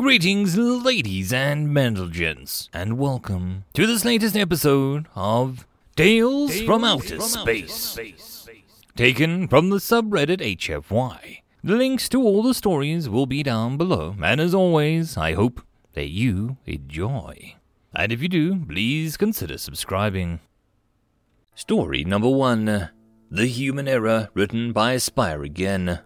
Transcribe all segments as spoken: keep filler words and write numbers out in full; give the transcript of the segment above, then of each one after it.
Greetings, ladies and gents, and welcome to this latest episode of Tales from Outer Space, taken from the subreddit H F Y. The links to all the stories will be down below, and as always, I hope that you enjoy. And if you do, please consider subscribing. Story number one. The Human Error, written by AspireAgain.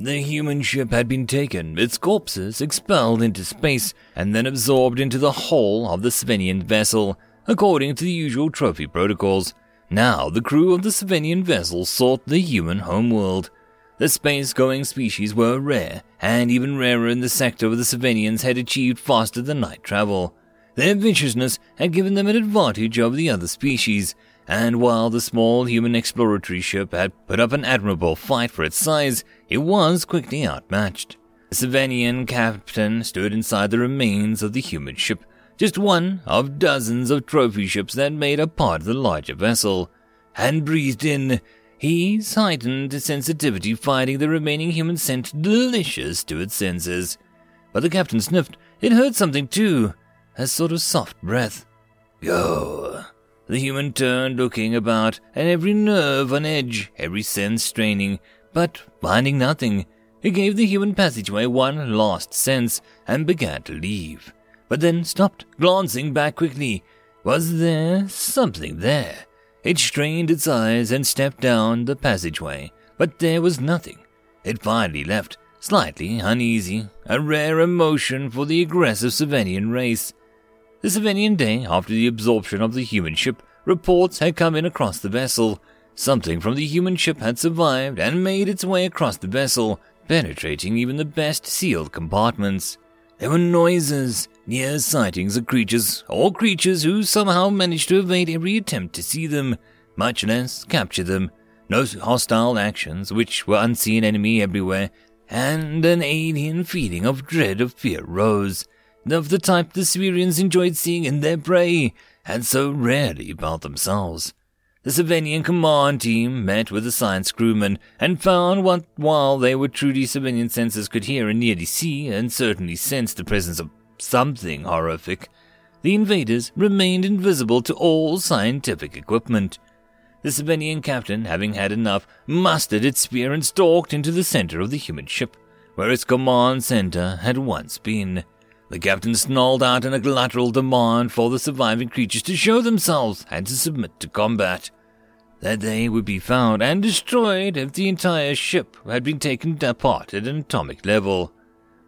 The human ship had been taken, its corpses expelled into space, and then absorbed into the hull of the Savinian vessel, according to the usual trophy protocols. Now, the crew of the Savinian vessel sought the human homeworld. The space-going species were rare, and even rarer in the sector where the Savinians had achieved faster-than-light travel. Their viciousness had given them an advantage over the other species, and while the small human exploratory ship had put up an admirable fight for its size, it was quickly outmatched. The Savinian captain stood inside the remains of the human ship, just one of dozens of trophy ships that made up part of the larger vessel, and breathed in his heightened sensitivity, finding the remaining human scent delicious to its senses. But the captain sniffed. It heard something too, a sort of soft breath. Go. The human turned, looking about, and every nerve on edge, every sense straining, but finding nothing. It gave the human passageway one last sense and began to leave, but then stopped, glancing back quickly. Was there something there? It strained its eyes and stepped down the passageway, but there was nothing. It finally left, slightly uneasy, a rare emotion for the aggressive Savinian race. The Savinian day after the absorption of the human ship, reports had come in across the vessel. Something from the human ship had survived and made its way across the vessel, penetrating even the best sealed compartments. There were noises, near sightings of creatures, or creatures who somehow managed to evade every attempt to see them, much less capture them. No hostile actions, which were unseen enemy everywhere, and an alien feeling of dread of fear rose, of the type the Savinians enjoyed seeing in their prey, and so rarely about themselves. The Savinian command team met with the science crewmen and found what, while they were truly Savinian sensors, could hear and nearly see and certainly sense the presence of something horrific. The invaders remained invisible to all scientific equipment. The Savinian captain, having had enough, mustered its spear and stalked into the center of the human ship, where its command center had once been. The captain snarled out in a guttural demand for the surviving creatures to show themselves and to submit to combat, that they would be found and destroyed if the entire ship had been taken apart at an atomic level.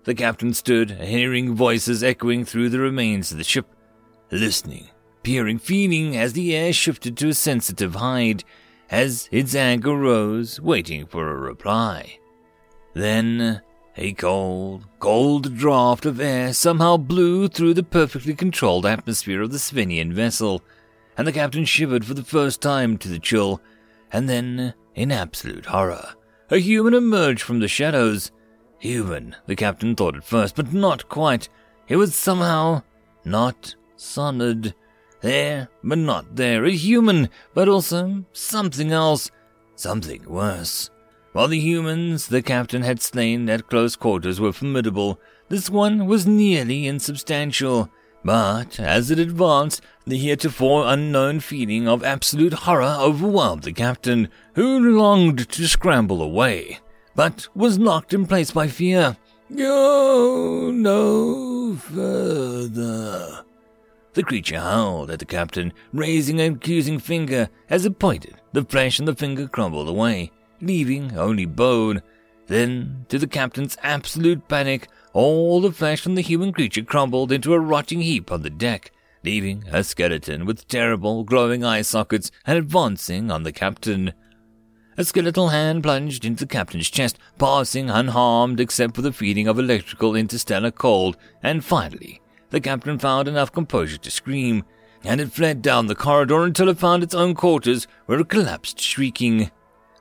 The captain stood, hearing voices echoing through the remains of the ship, listening, peering, feeling as the air shifted to a sensitive hide, as its anger rose, waiting for a reply. Then a cold, cold draft of air somehow blew through the perfectly controlled atmosphere of the Savinian vessel, and the captain shivered for the first time to the chill, and then, in absolute horror, a human emerged from the shadows. Human, the captain thought at first, but not quite. It was somehow not solid. There, but not there. A human, but also something else. Something worse. While the humans the captain had slain at close quarters were formidable, this one was nearly insubstantial. But as it advanced, the heretofore unknown feeling of absolute horror overwhelmed the captain, who longed to scramble away, but was locked in place by fear. Go no further. The creature howled at the captain, raising an accusing finger. As it pointed, the flesh on the finger crumbled away, leaving only bone. Then, to the captain's absolute panic, all the flesh from the human creature crumbled into a rotting heap on the deck, leaving a skeleton with terrible, glowing eye sockets and advancing on the captain. A skeletal hand plunged into the captain's chest, passing unharmed except for the feeling of electrical interstellar cold, and finally, the captain found enough composure to scream, and it fled down the corridor until it found its own quarters, where it collapsed shrieking.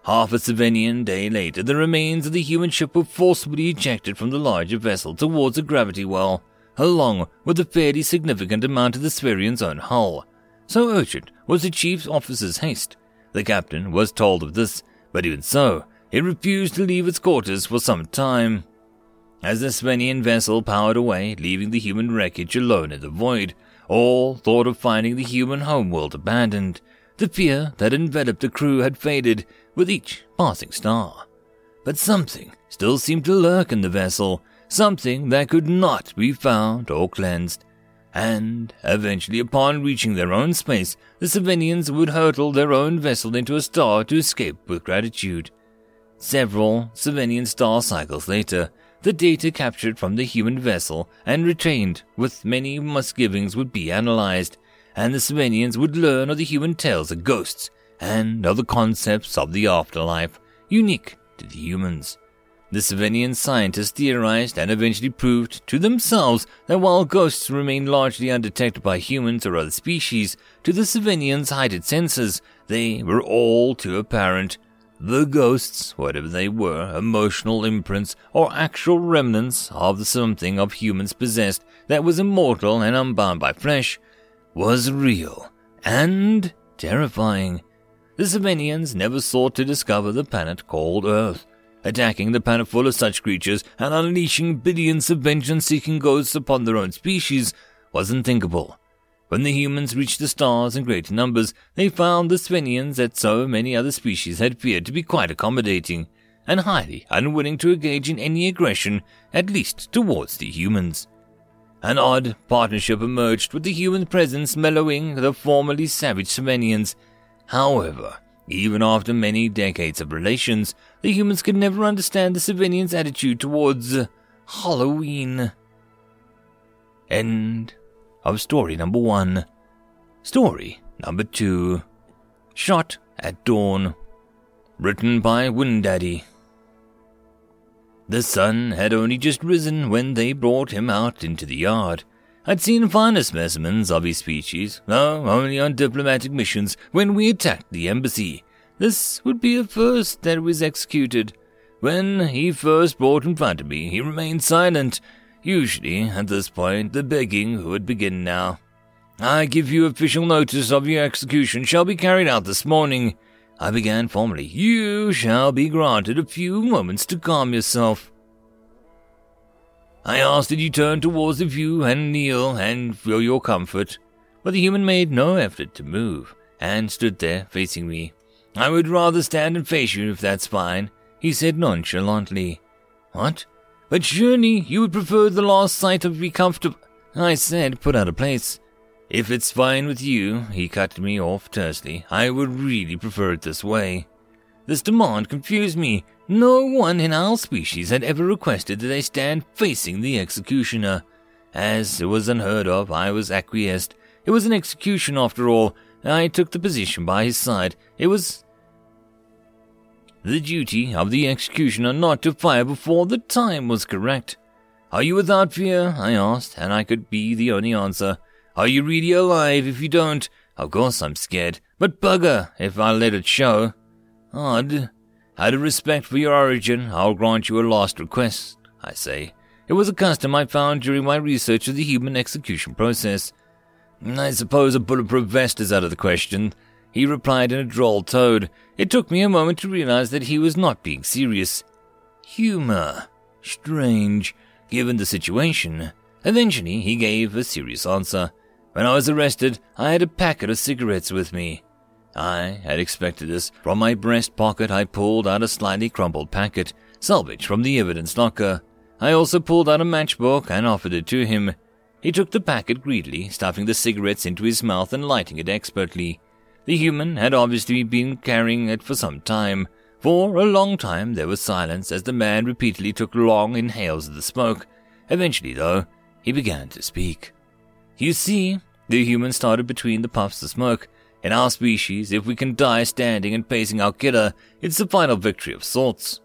Half a Savinian day later, the remains of the human ship were forcibly ejected from the larger vessel towards a gravity well, along with a fairly significant amount of the Savinian's own hull. So urgent was the chief officer's haste. The captain was told of this, but even so, it refused to leave its quarters for some time. As the Savinian vessel powered away, leaving the human wreckage alone in the void, all thought of finding the human homeworld abandoned. The fear that enveloped the crew had faded with each passing star. But something still seemed to lurk in the vessel, something that could not be found or cleansed. And, eventually upon reaching their own space, the Savinians would hurtle their own vessel into a star to escape with gratitude. Several Savinian star cycles later, the data captured from the human vessel and retained with many misgivings would be analyzed, and the Savinians would learn of the human tales of ghosts and of the concepts of the afterlife, unique to the humans. The Savinian scientists theorized and eventually proved to themselves that while ghosts remain largely undetected by humans or other species, to the Savinians' heightened senses, they were all too apparent. The ghosts, whatever they were, emotional imprints or actual remnants of the something of humans possessed that was immortal and unbound by flesh, was real and terrifying. The Savinians never sought to discover the planet called Earth. Attacking the planet full of such creatures and unleashing billions of vengeance-seeking ghosts upon their own species was unthinkable. When the humans reached the stars in great numbers, they found the Savinians that so many other species had feared to be quite accommodating, and highly unwilling to engage in any aggression, at least towards the humans. An odd partnership emerged, with the human presence mellowing the formerly savage Savinians. However, even after many decades of relations, the humans could never understand the Savinians' attitude towards uh, Halloween. End of story number one. Story number two. Shot at Dawn. Written by Windaddy. The sun had only just risen when they brought him out into the yard. I'd seen finer specimens of his species, though only on diplomatic missions when we attacked the embassy. This would be a first that was executed. When he first brought in front of me, he remained silent. Usually, at this point, the begging would begin now. I give you official notice of your execution shall be carried out this morning. I began formally. You shall be granted a few moments to calm yourself. I asked that you turn towards the view and kneel and feel your comfort, but the human made no effort to move and stood there facing me. I would rather stand and face you if that's fine, he said nonchalantly. What? But surely you would prefer the last sight of me comfortable, I said, put out of place. If it's fine with you, he cut me off tersely, I would really prefer it this way. This demand confused me. No one in our species had ever requested that they stand facing the executioner. As it was unheard of, I was acquiesced. It was an execution after all. I took the position by his side. It was the duty of the executioner not to fire before the time was correct. Are you without fear? I asked, and I could be the only answer. Are you really alive if you don't? Of course I'm scared, but bugger if I let it show. Odd. Out of respect for your origin, I'll grant you a last request, I say. It was a custom I found during my research of the human execution process. I suppose a bulletproof vest is out of the question, he replied in a droll tone. It took me a moment to realize that he was not being serious. Humor. Strange, given the situation. Eventually, he gave a serious answer. When I was arrested, I had a packet of cigarettes with me. I had expected this. From my breast pocket, I pulled out a slightly crumpled packet, salvaged from the evidence locker. I also pulled out a matchbook and offered it to him. He took the packet greedily, stuffing the cigarettes into his mouth and lighting it expertly. The human had obviously been carrying it for some time. For a long time, there was silence as the man repeatedly took long inhales of the smoke. Eventually, though, he began to speak. You see, the human started between the puffs of smoke. In our species, if we can die standing and facing our killer, it's the final victory of sorts.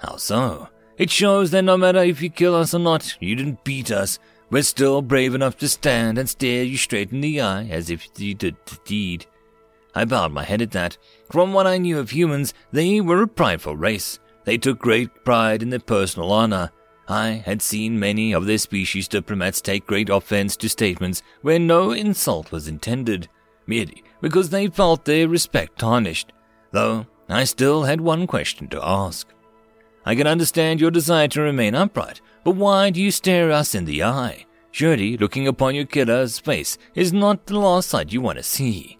How so? It shows that no matter if you kill us or not, you didn't beat us. We're still brave enough to stand and stare you straight in the eye as if you did the deed. I bowed my head at that. From what I knew of humans, they were a prideful race. They took great pride in their personal honor. I had seen many of their species diplomats take great offense to statements where no insult was intended, merely because they felt their respect tarnished. Though, I still had one question to ask. I can understand your desire to remain upright, but why do you stare us in the eye? Surely looking upon your killer's face is not the last sight you want to see."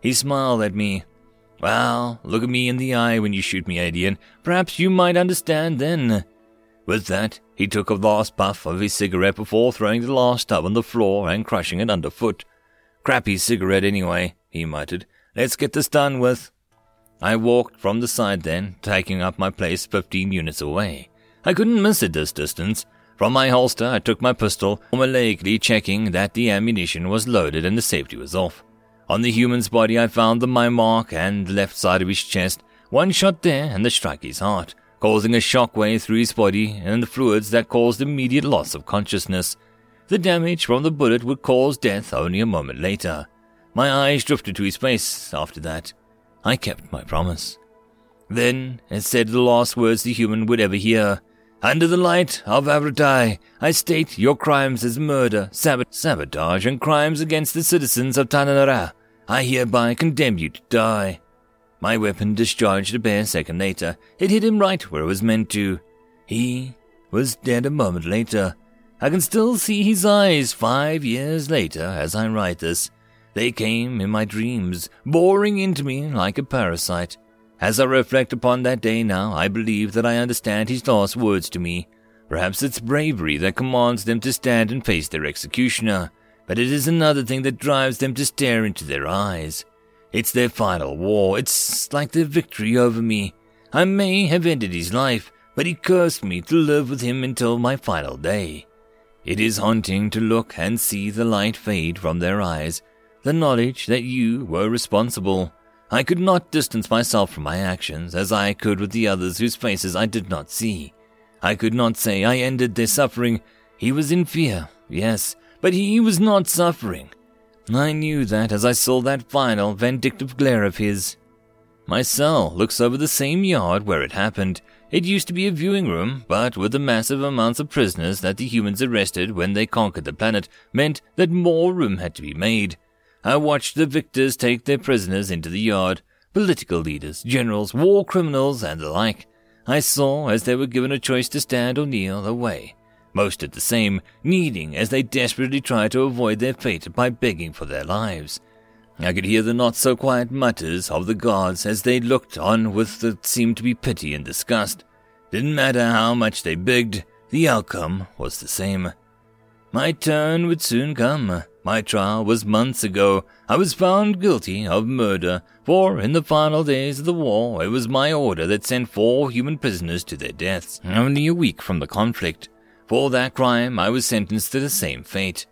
He smiled at me. "Well, look at me in the eye when you shoot me, Adian. Perhaps you might understand then." With that, he took a last puff of his cigarette before throwing the last stub on the floor and crushing it underfoot. "Crappy cigarette anyway," he muttered. "Let's get this done with." I walked from the side then, taking up my place fifteen units away. I couldn't miss at this distance. From my holster, I took my pistol, formulaically checking that the ammunition was loaded and the safety was off. On the human's body, I found the my mark and the left side of his chest, one shot there and the struck his heart, causing a shockwave through his body and the fluids that caused immediate loss of consciousness. The damage from the bullet would cause death only a moment later. My eyes drifted to his face after that. I kept my promise. Then, and said the last words the human would ever hear. "Under the light of Avratai, I state your crimes as murder, sabot- sabotage, and crimes against the citizens of Tananara. I hereby condemn you to die." My weapon discharged a bare second later. It hit him right where it was meant to. He was dead a moment later. I can still see his eyes five years later as I write this. They came in my dreams, boring into me like a parasite. As I reflect upon that day now, I believe that I understand his last words to me. Perhaps it's bravery that commands them to stand and face their executioner, but it is another thing that drives them to stare into their eyes. It's their final war. It's like their victory over me. I may have ended his life, but he cursed me to live with him until my final day. It is haunting to look and see the light fade from their eyes, the knowledge that you were responsible. I could not distance myself from my actions as I could with the others whose faces I did not see. I could not say I ended their suffering. He was in fear, yes, but he was not suffering. I knew that as I saw that final vindictive glare of his. My cell looks over the same yard where it happened. It used to be a viewing room, but with the massive amounts of prisoners that the humans arrested when they conquered the planet meant that more room had to be made. I watched the victors take their prisoners into the yard, political leaders, generals, war criminals, and the like. I saw as they were given a choice to stand or kneel away. Most did the same, kneeling as they desperately tried to avoid their fate by begging for their lives. I could hear the not-so-quiet mutters of the guards as they looked on with what seemed to be pity and disgust. Didn't matter how much they begged, the outcome was the same. My turn would soon come. My trial was months ago. I was found guilty of murder, for in the final days of the war, it was my order that sent four human prisoners to their deaths, only a week from the conflict. For that crime, I was sentenced to the same fate.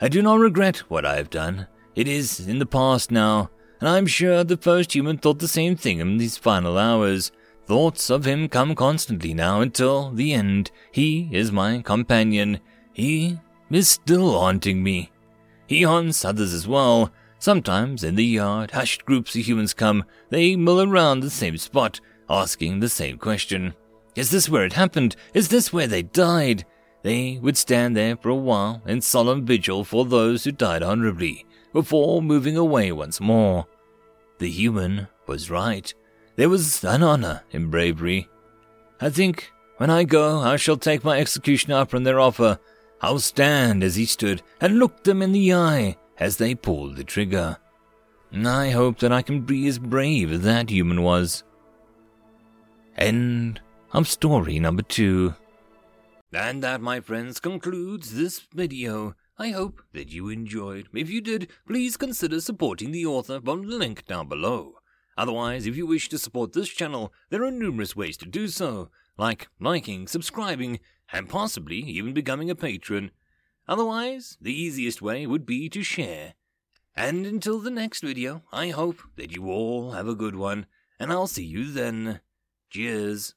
I do not regret what I have done. It is in the past now, and I am sure the first human thought the same thing in these final hours. Thoughts of him come constantly now until the end. He is my companion. He is still haunting me. He haunts others as well. Sometimes in the yard, hushed groups of humans come. They mill around the same spot, asking the same question. Is this where it happened? Is this where they died? They would stand there for a while in solemn vigil for those who died honorably, before moving away once more. The human was right. There was an honor in bravery. I think, when I go, I shall take my executioner up on their offer. I'll stand as he stood and look them in the eye as they pulled the trigger. And I hope that I can be as brave as that human was. End of story number two. And that, my friends, concludes this video. I hope that you enjoyed. If you did, please consider supporting the author from the link down below. Otherwise, if you wish to support this channel, there are numerous ways to do so, like liking, subscribing, and possibly even becoming a patron. Otherwise, the easiest way would be to share. And until the next video, I hope that you all have a good one, and I'll see you then. Cheers.